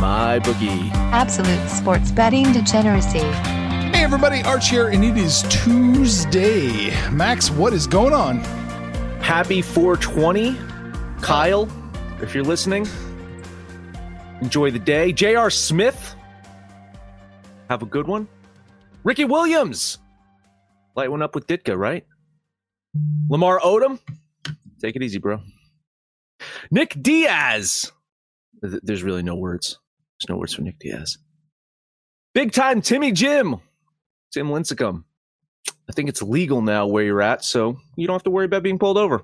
MyBookie. Absolute sports betting degeneracy. Hey everybody, Arch here, and it is Tuesday. Max, what is going on? Happy 420. Kyle, if you're listening, enjoy the day. J.R. Smith, have a good one. Ricky Williams, light one up with Ditka, right? Lamar Odom, take it easy, bro. Nick Diaz. There's really no words. There's no words for Nick Diaz. Big time Timmy Jim. Tim Lincecum. I think it's legal now where you're at, so you don't have to worry about being pulled over.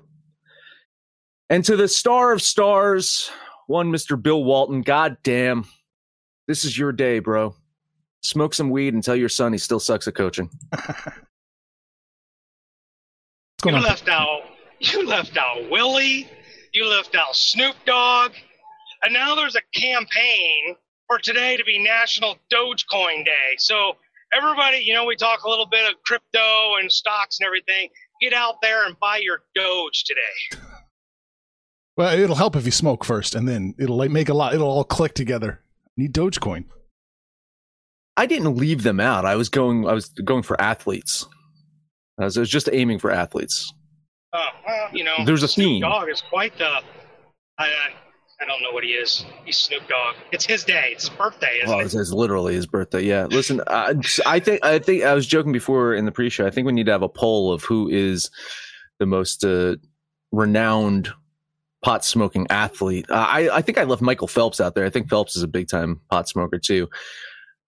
And to the star of stars, one Mr. Bill Walton. God damn. This is your day, bro. Smoke some weed and tell your son he still sucks at coaching. You left out Willie. You left out Snoop Dogg. And now there's a campaign for today to be National Dogecoin Day. So everybody, you know, we talk a little bit of crypto and stocks and everything. Get out there and buy your Doge today. Well, it'll help if you smoke first, and then it'll it'll all click together. Need Dogecoin. I didn't leave them out. I was going for athletes. I was just aiming for athletes. Oh, well, you know, there's a Snoop Dogg is quite the... I don't know what he is. He's Snoop Dogg. It's his day. It's his birthday, isn't it? It's literally his birthday. Yeah. Listen, I think I was joking before in the pre-show. I think we need to have a poll of who is the most renowned pot smoking athlete. I think I left Michael Phelps out there. I think Phelps is a big time pot smoker too.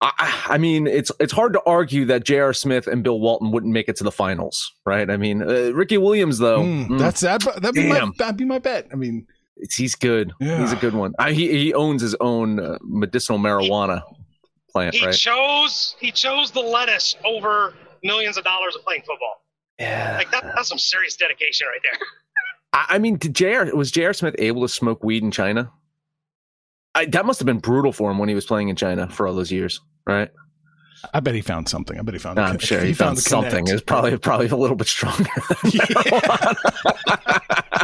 I mean, it's hard to argue that J.R. Smith and Bill Walton wouldn't make it to the finals, right? I mean, Ricky Williams though. That'd be my bet. I mean. He's good. Yeah. He's a good one. He owns his own medicinal marijuana plant. He chose the lettuce over millions of dollars of playing football. Yeah, like that's some serious dedication right there. I mean, was J.R. Smith able to smoke weed in China? That must have been brutal for him when he was playing in China for all those years, right? I bet he found something. I'm sure he found something. It was probably a little bit stronger than marijuana.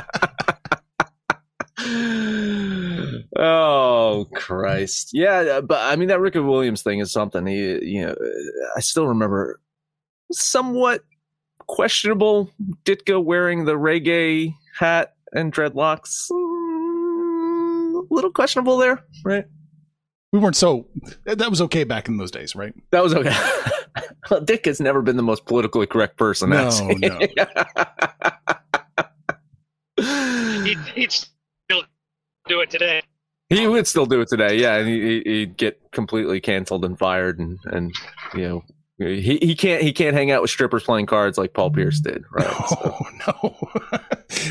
Oh Christ! Yeah, but I mean that Ricky Williams thing is something. I still remember somewhat questionable Ditka wearing the reggae hat and dreadlocks. A little questionable there, right? We weren't so. That was okay back in those days, right? That was okay. Well, Ditka has never been the most politically correct person. No. He'd still do it today. He would still do it today, yeah. And he'd get completely canceled and fired, and you know, he can't hang out with strippers playing cards like Paul Pierce did, right? No.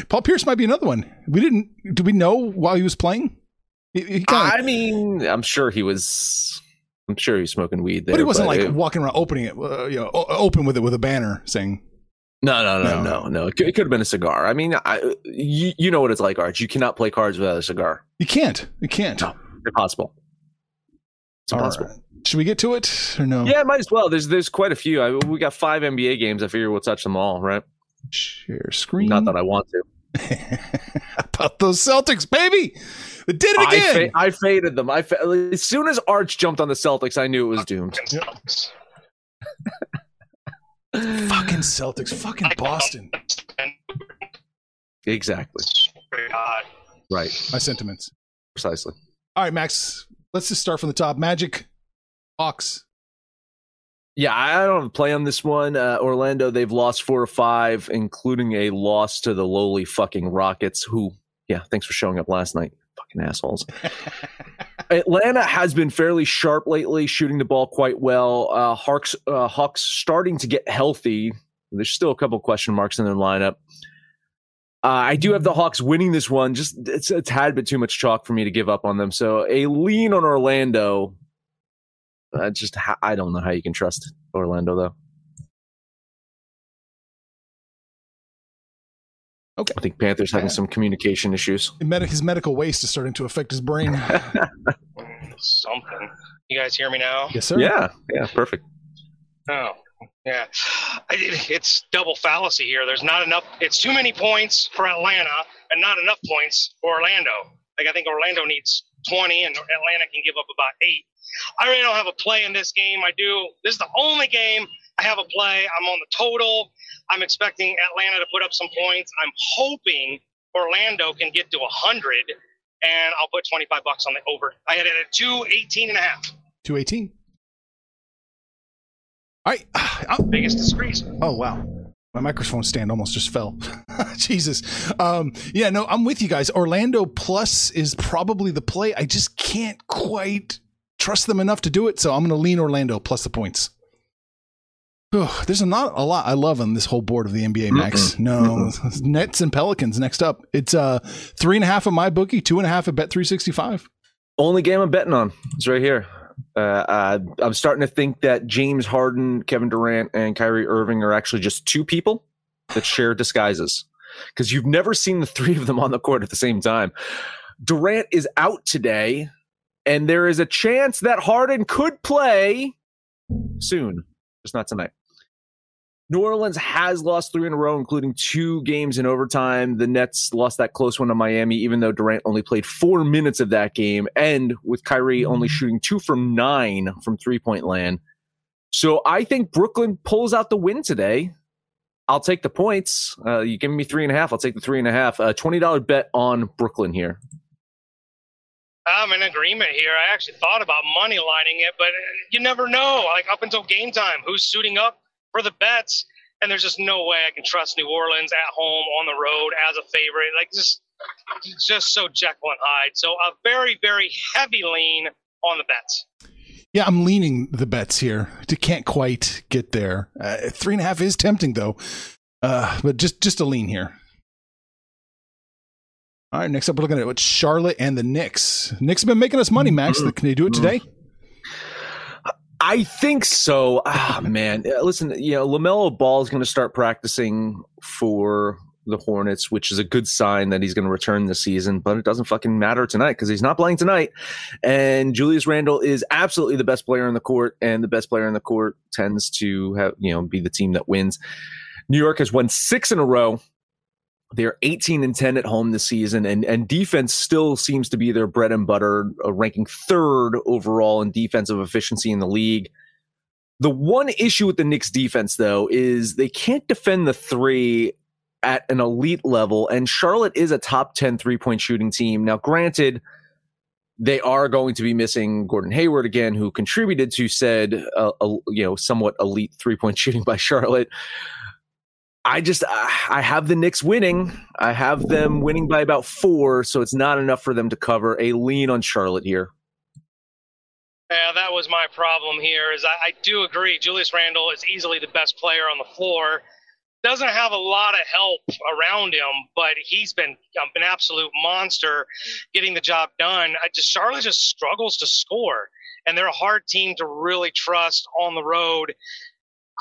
Paul Pierce might be another one. Did we know while he was playing? I'm sure he was. I'm sure he was smoking weed there, but he wasn't walking around opening it, open with it with a banner saying. No. It could have been a cigar. I mean, you know what it's like, Arch. You cannot play cards without a cigar. You can't. No, impossible. It's impossible. Right. Should we get to it or no? Yeah, might as well. There's quite a few. We got 5 NBA games. I figure we'll touch them all, right? Share screen. Not that I want to. About those Celtics, baby. They did it again. I faded them. As soon as Arch jumped on the Celtics, I knew it was doomed. Fucking Celtics, fucking Boston. Exactly. Right. My sentiments. Precisely. All right, Max, let's just start from the top. Magic, Hawks. Yeah, I don't have a play on this one. Orlando, they've lost 4 of 5, including a loss to the lowly fucking Rockets, who, yeah, thanks for showing up last night. Fucking assholes. Atlanta has been fairly sharp lately, shooting the ball quite well. Hawks starting to get healthy. There's still a couple question marks in their lineup. I do have the Hawks winning this one. Just it's a tad bit too much chalk for me to give up on them. So a lean on Orlando. I don't know how you can trust Orlando, though. Okay. I think Panther's having some communication issues. His medical waste is starting to affect his brain. Something. You guys hear me now? Yes, sir. Yeah, perfect. Oh, yeah. It's double fallacy here. There's not enough. It's too many points for Atlanta and not enough points for Orlando. Like, I think Orlando needs 20 and Atlanta can give up about 8. I really don't have a play in this game. I do. This is the only game I have a play. I'm on the total. I'm expecting Atlanta to put up some points. I'm hoping Orlando can get to 100, and I'll put $25 on the over. I had it at 218.5. 218. All right. Biggest disgrace. Oh, wow. My microphone stand almost just fell. Jesus. Yeah, no, I'm with you guys. Orlando plus is probably the play. I just can't quite trust them enough to do it, so I'm going to lean Orlando plus the points. There's not a lot I love on this whole board of the NBA, Max. Mm-hmm. No. Mm-hmm. Nets and Pelicans next up. It's 3.5 at MyBookie, 2.5 at Bet365. Only game I'm betting on is right here. I'm starting to think that James Harden, Kevin Durant, and Kyrie Irving are actually just two people that share disguises, because you've never seen the three of them on the court at the same time. Durant is out today, and there is a chance that Harden could play soon. Just not tonight. New Orleans has lost 3 in a row, including 2 games in overtime. The Nets lost that close one to Miami, even though Durant only played 4 minutes of that game, and with Kyrie only shooting 2 from 9 from three-point land. So I think Brooklyn pulls out the win today. I'll take the points. You give me 3.5. I'll take the 3.5. $20 bet on Brooklyn here. I'm in agreement here. I actually thought about money lining it, but you never know. Like, up until game time, who's suiting up for the bets? And there's just no way I can trust New Orleans at home on the road as a favorite. Like, just so Jekyll and Hyde. So a very, very heavy lean on the bets. Yeah, I'm leaning the bets here. Can't quite get there. 3.5 is tempting, though. But just a lean here. All right, next up, we're looking at Charlotte and the Knicks. Knicks have been making us money, Max. Can they do it today? I think so. Man. Listen, LaMelo Ball is going to start practicing for the Hornets, which is a good sign that he's going to return this season, but it doesn't fucking matter tonight because he's not playing tonight. And Julius Randle is absolutely the best player in the court, and the best player in the court tends to have, be the team that wins. New York has won 6 in a row. They're 18-10 at home this season, and defense still seems to be their bread and butter, ranking 3rd overall in defensive efficiency in the league. The one issue with the Knicks defense, though, is they can't defend the three at an elite level, and Charlotte is a top 10 three-point shooting team. Now, granted, they are going to be missing Gordon Hayward again, who contributed to said somewhat elite three-point shooting by Charlotte. I have the Knicks winning. I have them winning by about 4, so it's not enough for them to cover. A lean on Charlotte here. Yeah, that was my problem here. Is I do agree. Julius Randle is easily the best player on the floor. Doesn't have a lot of help around him, but he's been an absolute monster getting the job done. Charlotte just struggles to score, and they're a hard team to really trust on the road.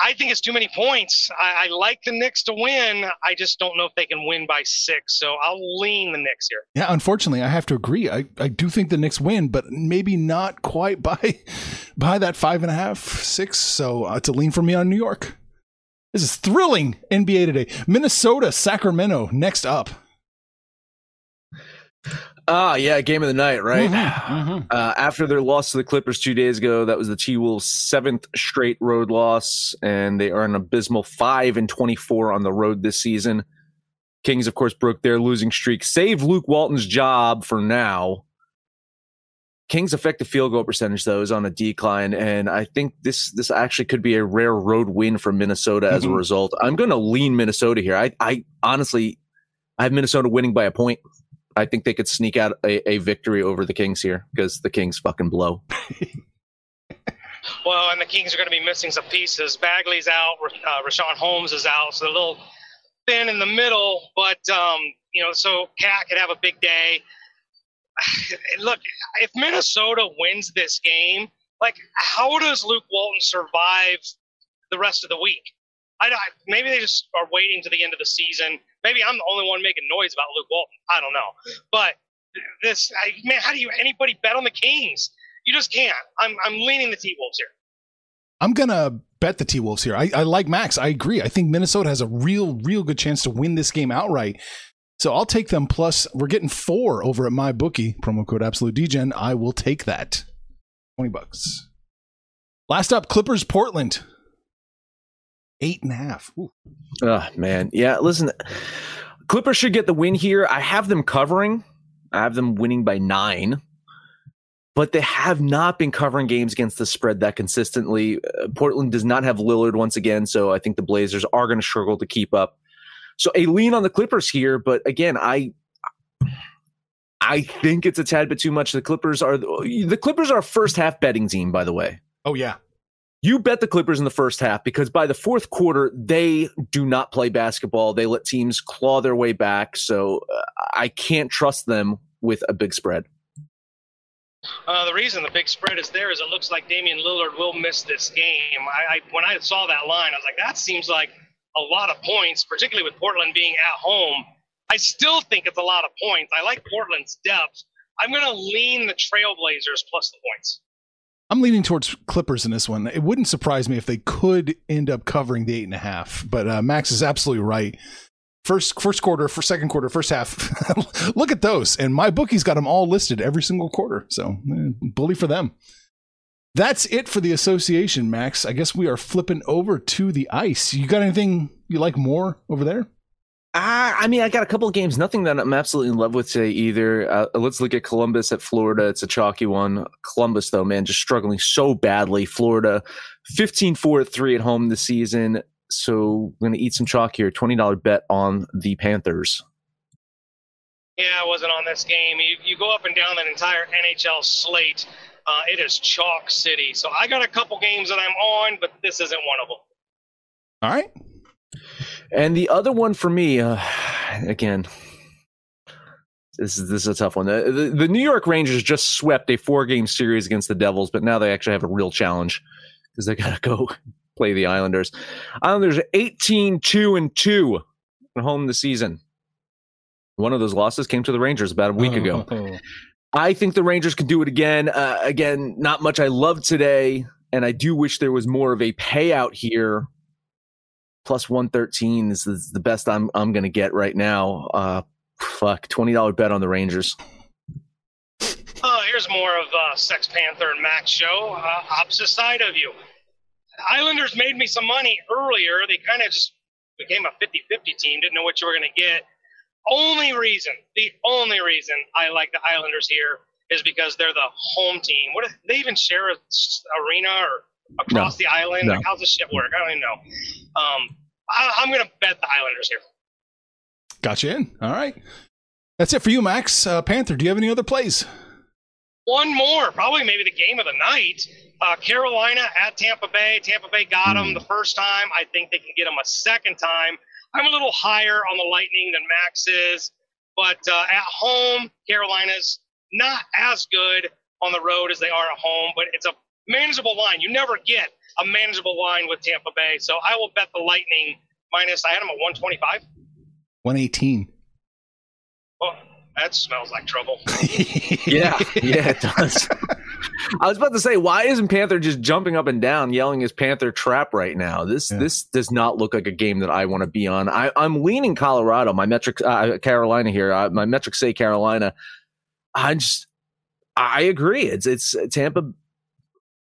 I think it's too many points. I like the Knicks to win. I just don't know if they can win by 6, so I'll lean the Knicks here. Yeah, unfortunately, I have to agree. I do think the Knicks win, but maybe not quite by that 5.5, 6, so it's a lean for me on New York. This is thrilling NBA today. Minnesota, Sacramento, next up. Yeah, game of the night, right? Mm-hmm, mm-hmm. After their loss to the Clippers 2 days ago, that was the T-Wolves' 7th straight road loss, and they are an abysmal 5-24 on the road this season. Kings, of course, broke their losing streak. Save Luke Walton's job for now. Kings' effective field goal percentage, though, is on a decline, and I think this actually could be a rare road win for Minnesota as a result. I'm going to lean Minnesota here. I honestly, I have Minnesota winning by a point. I think they could sneak out a victory over the Kings here because the Kings fucking blow. Well, and the Kings are going to be missing some pieces. Bagley's out. Rashawn Holmes is out. So they're a little thin in the middle. But, so Cat could have a big day. Look, if Minnesota wins this game, how does Luke Walton survive the rest of the week? Maybe they just are waiting to the end of the season. Maybe I'm the only one making noise about Luke Walton. I don't know. But how do you anybody bet on the Kings? You just can't. I'm leaning the T-Wolves here. I'm going to bet the T-Wolves here. I like Max. I agree. I think Minnesota has a real good chance to win this game outright. So I'll take them. Plus, we're getting 4 over at MyBookie. Promo code AbsoluteDGen. I will take that. $20. Last up, Clippers, Portland. 8.5. Ooh. Oh, man. Yeah, listen, Clippers should get the win here. I have them covering. I have them winning by 9. But they have not been covering games against the spread that consistently. Portland does not have Lillard once again, so I think the Blazers are going to struggle to keep up. So a lean on the Clippers here, but again, I think it's a tad bit too much. The Clippers are a first half betting team, by the way. Oh, yeah. You bet the Clippers in the first half because by the fourth quarter, they do not play basketball. They let teams claw their way back. So I can't trust them with a big spread. The reason the big spread is there is it looks like Damian Lillard will miss this game. When I saw that line, I was like, that seems like a lot of points, particularly with Portland being at home. I still think it's a lot of points. I like Portland's depth. I'm going to lean the Trailblazers plus the points. I'm leaning towards Clippers in this one. It wouldn't surprise me if they could end up covering the 8.5, but Max is absolutely right. First quarter, second quarter, first half. Look at those. And my bookie's got them all listed every single quarter. So bully for them. That's it for the association, Max. I guess we are flipping over to the ice. You got anything you like more over there? I got a couple of games, nothing that I'm absolutely in love with today either. Let's look at Columbus at Florida. It's a chalky one. Columbus, though, man, just struggling so badly. Florida, 15-4-3 at home this season. So we're going to eat some chalk here. $20 bet on the Panthers. Yeah, I wasn't on this game. You go up and down that entire NHL slate. It is chalk city. So I got a couple games that I'm on, but this isn't one of them. All right. And the other one for me, again, this is a tough one. The New York Rangers just swept a 4-game series against the Devils, but now they actually have a real challenge because they got to go play the Islanders. Islanders are 18-2-2 at home this season. One of those losses came to the Rangers about a week ago. I think the Rangers can do it again. Again, not much I love today, and I do wish there was more of a payout here. Plus 113 is the best I'm going to get right now. $20 bet on the Rangers. Here's more of Sex Panther and Max show. Opposite side of you. Islanders made me some money earlier. They kind of just became a 50-50 team. Didn't know what you were going to get. The only reason I like the Islanders here is because they're the home team. What if they even share an arena or across the island? No. Like, how's this shit work? I don't even know. I'm going to bet the Highlanders here. Got you in. All right. That's it for you, Max. Panther, do you have any other plays? One more. Probably maybe the game of the night. Carolina at Tampa Bay. Tampa Bay got them the first time. I think they can get them a second time. I'm a little higher on the Lightning than Max is. But at home, Carolina's not as good on the road as they are at home. But it's a manageable line. You never get a manageable line with Tampa Bay. So I will bet the Lightning minus, I had them at 125. 118. Oh, that smells like trouble. yeah, it does. I was about to say, why isn't Panther just jumping up and down, yelling his Panther trap right now? This does not look like a game that I want to be on. I'm leaning Colorado. My metrics, Carolina here. My metrics say Carolina. I agree. It's Tampa.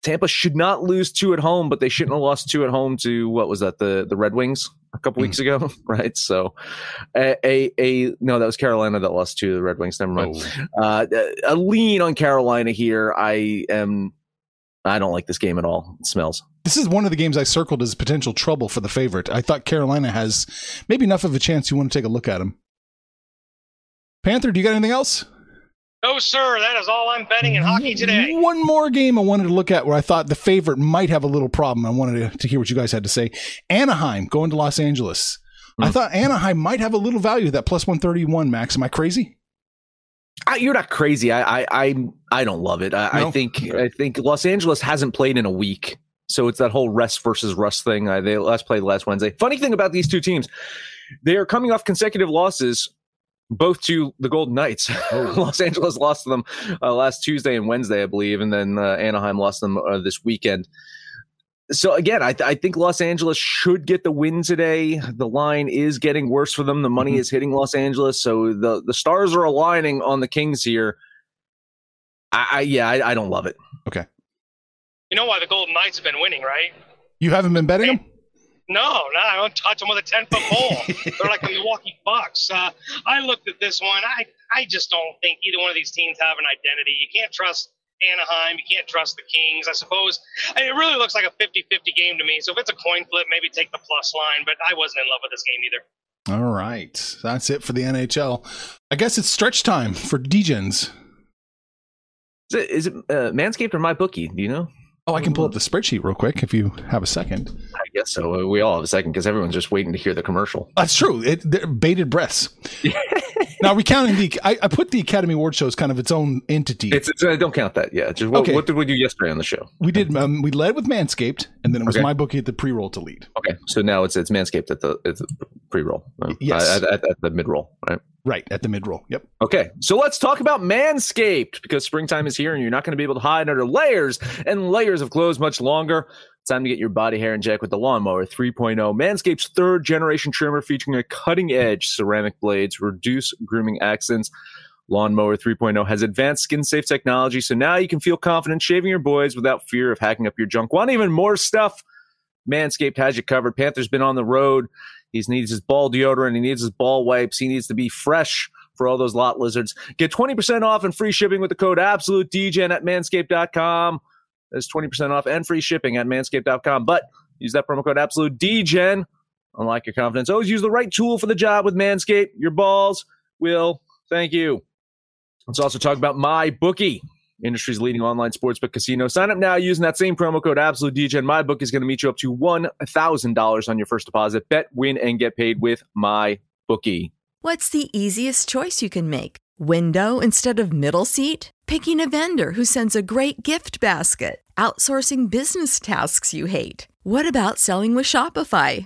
Tampa should not lose two at home, but they shouldn't have lost two at home to, what was that, the Red Wings a couple weeks ago, right? So, no, that was Carolina that lost to the Red Wings. Never mind. Oh. A lean on Carolina here. I don't like this game at all. It smells. This is one of the games I circled as potential trouble for the favorite. I thought Carolina has maybe enough of a chance you want to take a look at them. Panther, do you got anything else? No, sir. That is all I'm betting in hockey today. One more game I wanted to look at where I thought the favorite might have a little problem. I wanted to hear what you guys had to say. Anaheim going to Los Angeles. I thought Anaheim might have a little value that plus 131, Max. Am I crazy? You're not crazy. I don't love it. No? I think Los Angeles hasn't played in a week. So it's that whole rest versus rust thing. They last played last Wednesday. Funny thing about these two teams, they are coming off consecutive losses. Both to the Golden Knights. Los Angeles lost to them last Tuesday and Wednesday, I believe, and then Anaheim lost them this weekend. So, again, I think Los Angeles should get the win today. The line is getting worse for them. The money is hitting Los Angeles, so the stars are aligning on the Kings here. I don't love it. Okay. You know why the Golden Knights have been winning, right? You haven't been betting them? No, I don't touch them with a 10-foot pole. They're like the Milwaukee Bucks. I looked at this one. I just don't think either one of these teams have an identity. You can't trust Anaheim. You can't trust the Kings, I suppose. It really looks like a 50-50 game to me. So if it's a coin flip, maybe take the plus line. But I wasn't in love with this game either. All right. That's it for the NHL. I guess it's stretch time for DGens. Is it Manscaped or MyBookie? Do you know? Oh, I can pull up the spreadsheet real quick if you have a second. I guess so. We all have a second because everyone's just waiting to hear the commercial. That's true. They're bated breaths. Now, recounting I put the Academy Award show as kind of its own entity. Don't count that. Yeah. Just okay. What did we do yesterday on the show? We did. We led with Manscaped, and then it was MyBookie at the pre-roll to lead. Okay. So now it's Manscaped at the pre-roll. Yes. At the mid-roll, right? Right, at the mid-roll. Yep. Okay, so let's talk about Manscaped because springtime is here and you're not going to be able to hide under layers and layers of clothes much longer. It's time to get your body hair in check with the Lawnmower 3.0. Manscaped's third-generation trimmer featuring a cutting-edge ceramic blade to reduce grooming accidents. Lawnmower 3.0 has advanced skin-safe technology, so now you can feel confident shaving your boys without fear of hacking up your junk. Want even more stuff? Manscaped has you covered. Panther's been on the road. He needs his ball deodorant. He needs his ball wipes. He needs to be fresh for all those lot lizards. Get 20% off and free shipping with the code AbsoluteDGen at manscaped.com. That's 20% off and free shipping at manscaped.com. But use that promo code AbsoluteDGen. Unlock your confidence. Always use the right tool for the job with Manscaped. Your balls will thank you. Let's also talk about MyBookie, industry's leading online sportsbook casino. Sign up now using that same promo code AbsoluteDGen. MyBookie is going to meet you up to $1,000 on your first deposit. Bet, win, and get paid with MyBookie. What's the easiest choice you can make? Window instead of middle seat? Picking a vendor who sends a great gift basket? Outsourcing business tasks you hate? What about selling with Shopify?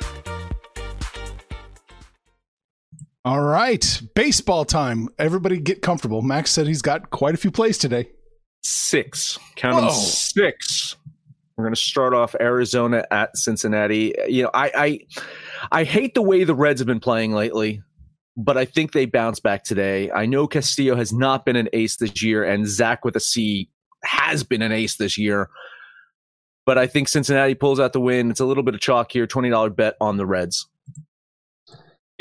All right. Baseball time. Everybody get comfortable. Max said he's got quite a few plays today. 6. Count them, 6. We're going to start off Arizona at Cincinnati. You know, I hate the way the Reds have been playing lately, but I think they bounce back today. I know Castillo has not been an ace this year, and Zach with a C has been an ace this year. But I think Cincinnati pulls out the win. It's a little bit of chalk here. $20 bet on the Reds.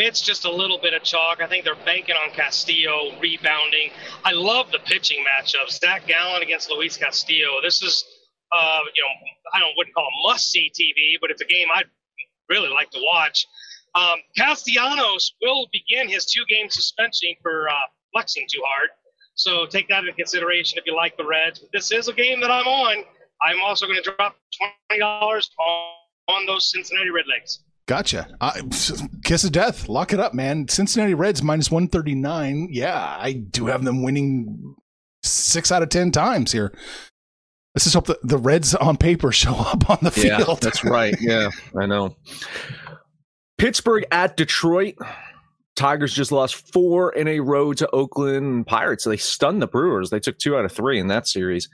It's just a little bit of chalk. I think they're banking on Castillo rebounding. I love the pitching matchups. Zach Gallen against Luis Castillo. This is, wouldn't call it must-see TV, but it's a game I'd really like to watch. Castellanos will begin his 2-game suspension for flexing too hard. So take that into consideration if you like the Reds. This is a game that I'm on. I'm also going to drop $20 on those Cincinnati Redlegs. Gotcha. Kiss of death. Lock it up, man. Cincinnati Reds minus 139. Yeah, I do have them winning 6 out of 10 times here. Let's just hope that the Reds on paper show up on the field. Yeah, that's right. Yeah, I know. Pittsburgh at Detroit. Tigers just lost 4 in a row to Oakland Pirates. They stunned the Brewers. They took 2 out of 3 in that series.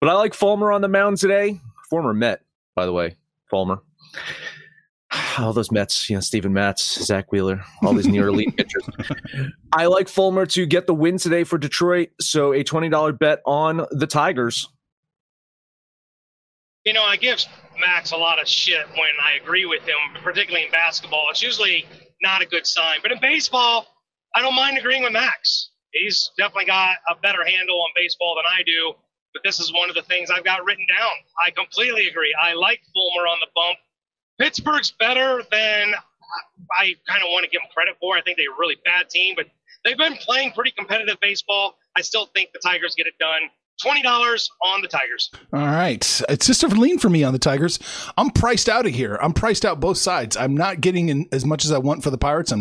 But I like Fulmer on the mound today. Former Met, by the way. Fulmer. All those Mets, Steven Matz, Zach Wheeler, all these near elite pitchers. I like Fulmer to get the win today for Detroit, so a $20 bet on the Tigers. You know, I give Max a lot of shit when I agree with him, particularly in basketball. It's usually not a good sign. But in baseball, I don't mind agreeing with Max. He's definitely got a better handle on baseball than I do, but this is one of the things I've got written down. I completely agree. I like Fulmer on the bump. Pittsburgh's better than I kind of want to give them credit for. I think they're a really bad team, but they've been playing pretty competitive baseball. I still think the Tigers get it done. $20 on the Tigers. All right. It's just a lean for me on the Tigers. I'm priced out of here. I'm priced out both sides. I'm not getting in as much as I want for the Pirates. I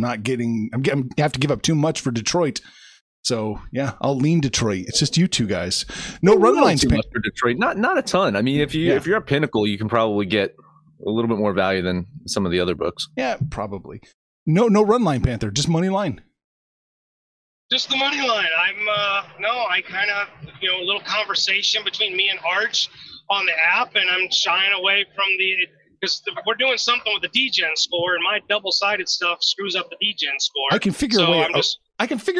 have to give up too much for Detroit. So, yeah, I'll lean Detroit. It's just you two guys. No run lines for Detroit. Not a ton. I mean, if you're a Pinnacle, you can probably get a little bit more value than some of the other books. Yeah, probably. No run line, Panther. Just money line. Just the money line. I kind of a little conversation between me and Arch on the app, and I'm shying away from because we're doing something with the DGen score, and my double-sided stuff screws up the DGen score. I can figure a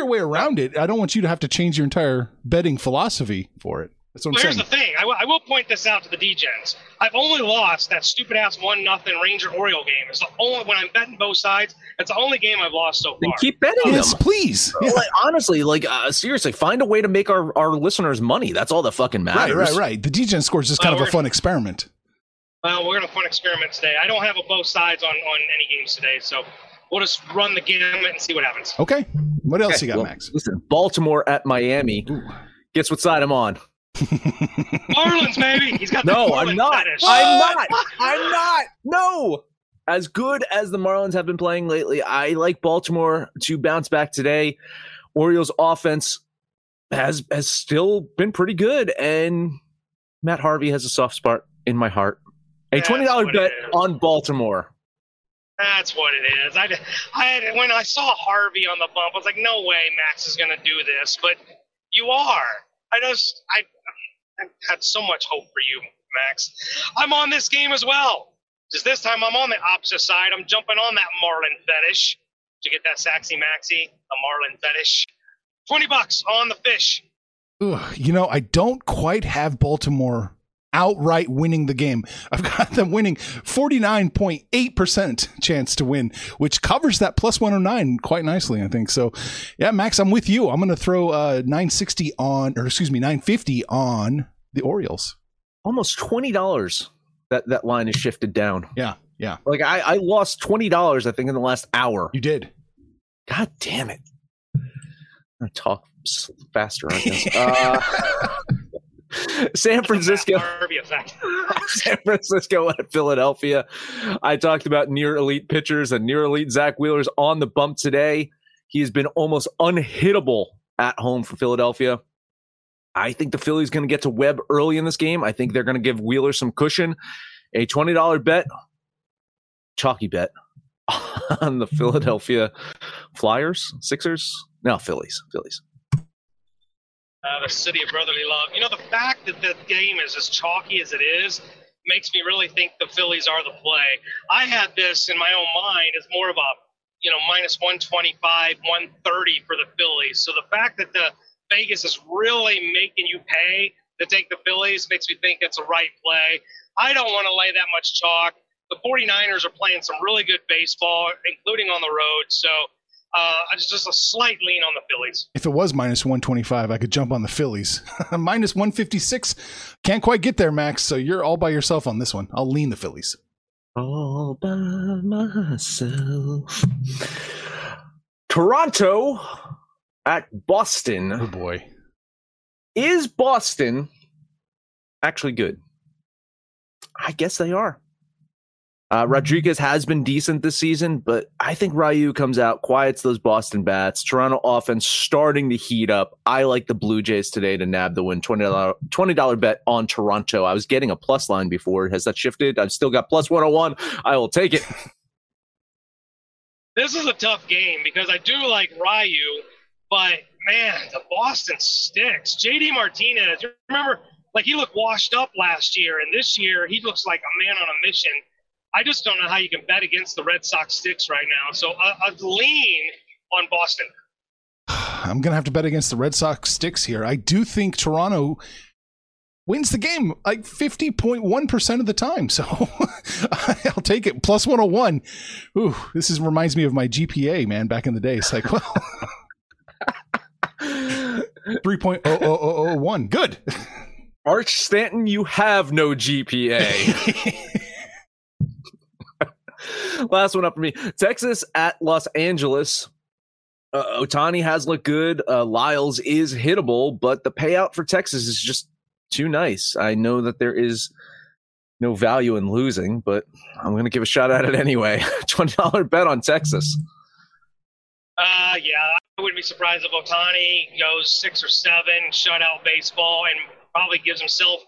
way around it. I don't want you to have to change your entire betting philosophy for it. That's what I'm saying. Here's the thing. I will point this out to the DGens. I've only lost that stupid-ass 1-0 Ranger-Oriole game. It's the only when I'm betting both sides. It's the only game I've lost so far. Then keep betting them. Yes, please. Yeah. Seriously, find a way to make our listeners money. That's all that fucking matters. Right. The DGen score is just kind of a fun experiment. Well, we're going to fun experiment today. I don't have a both sides on any games today, so we'll just run the gamut and see what happens. Okay. What else you got, Max? Listen, Baltimore at Miami. Ooh. Guess what side I'm on? Marlins, maybe. He's got I'm not. No. As good as the Marlins have been playing lately, I like Baltimore to bounce back today. Orioles offense has still been pretty good, and Matt Harvey has a soft spot in my heart. A $20 bet on Baltimore. That's what it is. I when I saw Harvey on the bump, I was like, no way Max is going to do this, but you are. I had so much hope for you, Max. I'm on this game as well. Just this time I'm on the opposite side. I'm jumping on that Marlin fetish. Did you get that, Saxy Maxie? The Marlin fetish. $20 on the fish. I don't quite have Baltimore outright winning the game. I've got them winning 49.8% chance to win, which covers that plus 109 quite nicely, I think. So, yeah, Max, I'm with you. I'm going to throw 950 on the Orioles. Almost $20. That line is shifted down. Yeah, yeah. Like I lost $20, I think, in the last hour. You did. God damn it. I'm going to talk faster, I guess. San Francisco. San Francisco at Philadelphia. I talked about near elite pitchers, and near elite Zach Wheeler's on the bump today. He has been almost unhittable at home for Philadelphia. I think the Phillies going to get to Webb early in this game. I think they're going to give Wheeler some cushion. A $20 bet, chalky bet, on the Philadelphia Flyers, Sixers. No, Phillies. The city of brotherly love. You know, the fact that the game is as chalky as it is makes me really think the Phillies are the play. I had this in my own mind as more of a, you know, minus 125, 130 for the Phillies. So the fact that the Vegas is really making you pay to take the Phillies makes me think it's a right play. I don't want to lay that much chalk. The 49ers are playing some really good baseball, including on the road. So just a slight lean on the Phillies. If it was minus 125, I could jump on the Phillies. Minus 156. Can't quite get there, Max. So you're all by yourself on this one. I'll lean the Phillies. All by myself. Toronto at Boston. Oh, boy. Is Boston actually good? I guess they are. Rodriguez has been decent this season, but I think Ryu comes out, quiets those Boston bats. Toronto offense starting to heat up. I like the Blue Jays today to nab the win. $20 bet on Toronto. I was getting a plus line before. Has that shifted? I've still got plus 101. I will take it. This is a tough game because I do like Ryu, but, man, the Boston stinks. J.D. Martinez, remember, like, he looked washed up last year, and this year he looks like a man on a mission. I just don't know how you can bet against the Red Sox sticks right now. So a lean on Boston. I'm going to have to bet against the Red Sox sticks here. I do think Toronto wins the game like 50.1% of the time. So I'll take it. Plus 101. Ooh, this reminds me of my GPA, man, back in the day. It's like, well... 3.00001. Good. Arch Stanton, you have no GPA. Last one up for me. Texas at Los Angeles. Ohtani has looked good. Lyles is hittable, but the payout for Texas is just too nice. I know that there is no value in losing, but I'm going to give a shot at it anyway. $20 bet on Texas. Yeah, I wouldn't be surprised if Ohtani goes 6 or 7, shutout baseball, and probably gives himself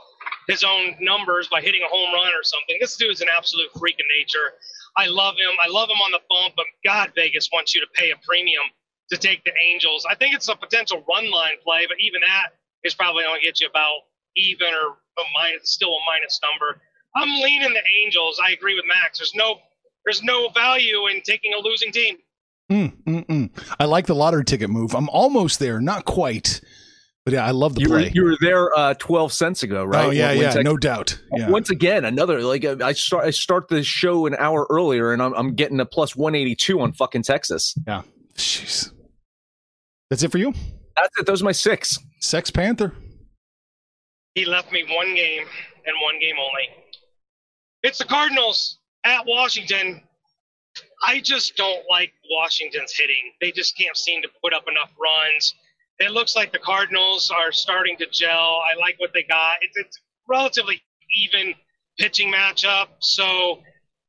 his own numbers by hitting a home run or something. This dude is an absolute freak of nature. I love him. I love him on the bump, but God, Vegas wants you to pay a premium to take the Angels. I think it's a potential run-line play, but even that is probably going to get you about even or a minus, still a minus number. I'm leaning the Angels. I agree with Max. There's no value in taking a losing team. I like the lottery ticket move. I'm almost there. Not quite. But yeah, I love the play. You were there 12 cents ago, right? Oh, yeah, no doubt. Yeah. Once again, another, like, I start the show an hour earlier, and I'm getting a plus 182 on fucking Texas. Yeah. Jeez. That's it for you? That's it. Those are my 6. Sex Panther. He left me one game and one game only. It's the Cardinals at Washington. I just don't like Washington's hitting. They just can't seem to put up enough runs. It looks like the Cardinals are starting to gel. I like what they got. It's a relatively even pitching matchup, so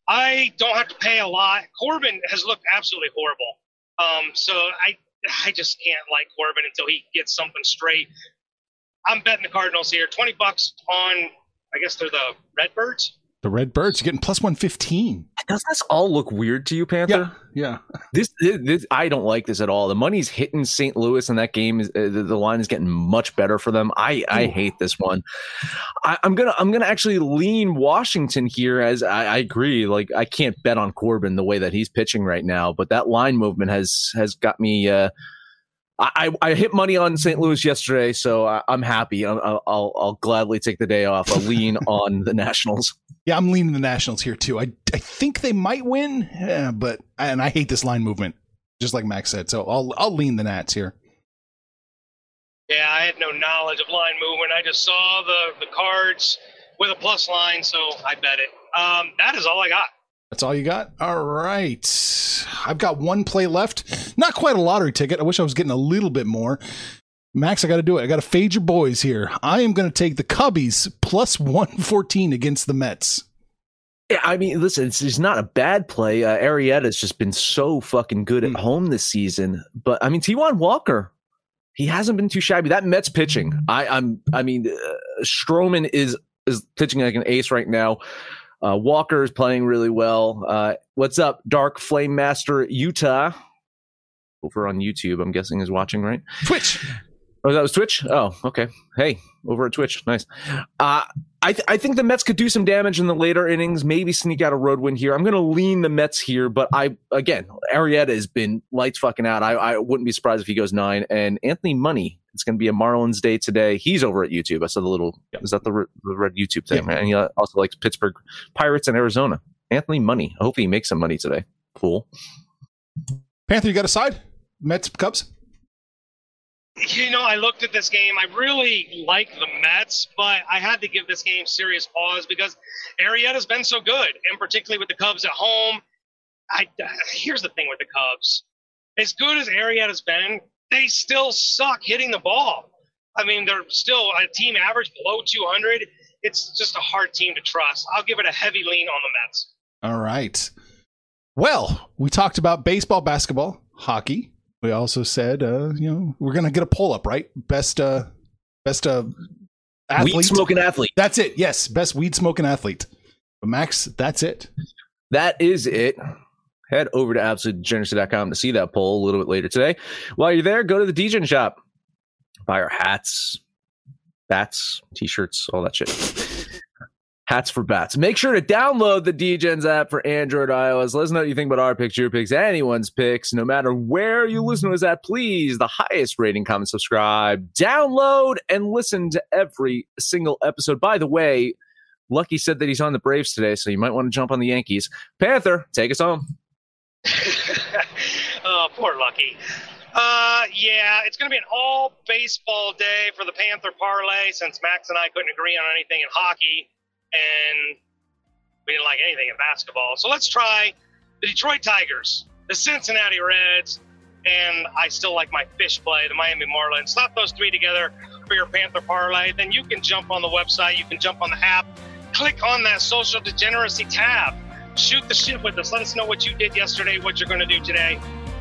I don't have to pay a lot. Corbin has looked absolutely horrible. So I just can't like Corbin until he gets something straight. I'm betting the Cardinals here. $20 on, I guess they're the Redbirds. The Redbirds, you're getting plus 115. Doesn't this all look weird to you, Panther? Yeah. This I don't like this at all. The money's hitting St. Louis, and that game is the line is getting much better for them. I hate this one. I'm gonna actually lean Washington here, as I agree. Like, I can't bet on Corbin the way that he's pitching right now, but that line movement has got me I hit money on St. Louis yesterday, so I'm happy. I'll gladly take the day off. I'll lean on the Nationals. Yeah, I'm leaning the Nationals here, too. I think they might win, yeah, but and I hate this line movement, just like Max said. So I'll lean the Nats here. Yeah, I had no knowledge of line movement. I just saw the Cards with a plus line, so I bet it. That is all I got. That's all you got? All right. I've got one play left. Not quite a lottery ticket. I wish I was getting a little bit more. Max, I got to do it. I got to fade your boys here. I am going to take the Cubbies plus 114 against the Mets. Yeah, I mean, listen, it's not a bad play. Arrieta's just been so fucking good at home this season. But, I mean, Taijuan Walker, he hasn't been too shabby. That Mets pitching, Stroman is pitching like an ace right now. Walker is playing really well. What's up, Dark Flame Master Utah? Over on YouTube, I'm guessing is watching, right? Twitch. Oh, that was Twitch? Oh, okay. Hey, over at Twitch. Nice. I think the Mets could do some damage in the later innings, maybe sneak out a road win here. I'm going to lean the Mets here, but Arrieta has been lights fucking out. I wouldn't be surprised if he goes 9. And Anthony Money, it's going to be a Marlins day today. He's over at YouTube. I saw the little, is that the red YouTube thing, man? And he also likes Pittsburgh Pirates and Arizona. Anthony Money. I hope he makes some money today. Cool. Panther, you got a side? Mets, Cubs? You know, I looked at this game. I really like the Mets, but I had to give this game serious pause because Arrieta's been so good, and particularly with the Cubs at home. Here's the thing with the Cubs. As good as Arrieta's been, they still suck hitting the ball. I mean, they're still a team average below 200. It's just a hard team to trust. I'll give it a heavy lean on the Mets. All right. Well, we talked about baseball, basketball, hockey. We also said, we're going to get a poll up, right? Best athlete. Weed smoking athlete. That's it. Yes. Best weed smoking athlete. But Max, that's it. That is it. Head over to absolutedegeneracy.com to see that poll a little bit later today. While you're there, go to the DGen shop. Buy our hats, bats, t-shirts, all that shit. Hats for bats. Make sure to download the DGens app for Android, iOS. Let us know what you think about our picks, your picks, anyone's picks. No matter where you listen to us at, please, the highest rating, comment, subscribe, download, and listen to every single episode. By the way, Lucky said that he's on the Braves today, so you might want to jump on the Yankees. Panther, take us home. Oh, poor Lucky. Yeah, it's going to be an all-baseball day for the Panther parlay since Max and I couldn't agree on anything in hockey. And we didn't like anything in basketball. So let's try the Detroit Tigers, the Cincinnati Reds, and I still like my fish play, the Miami Marlins. Slap those three together for your Panther parlay. Then you can jump on the website. You can jump on the app. Click on that Social Degeneracy tab. Shoot the shit with us. Let us know what you did yesterday, what you're going to do today.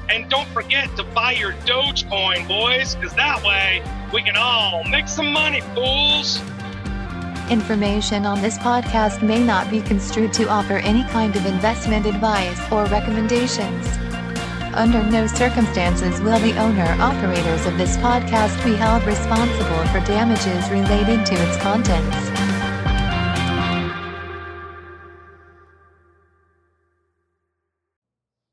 And don't forget to buy your Dogecoin, boys, because that way we can all make some money, fools. Information on this podcast may not be construed to offer any kind of investment advice or recommendations. Under no circumstances will the owner-operators of this podcast be held responsible for damages related to its contents.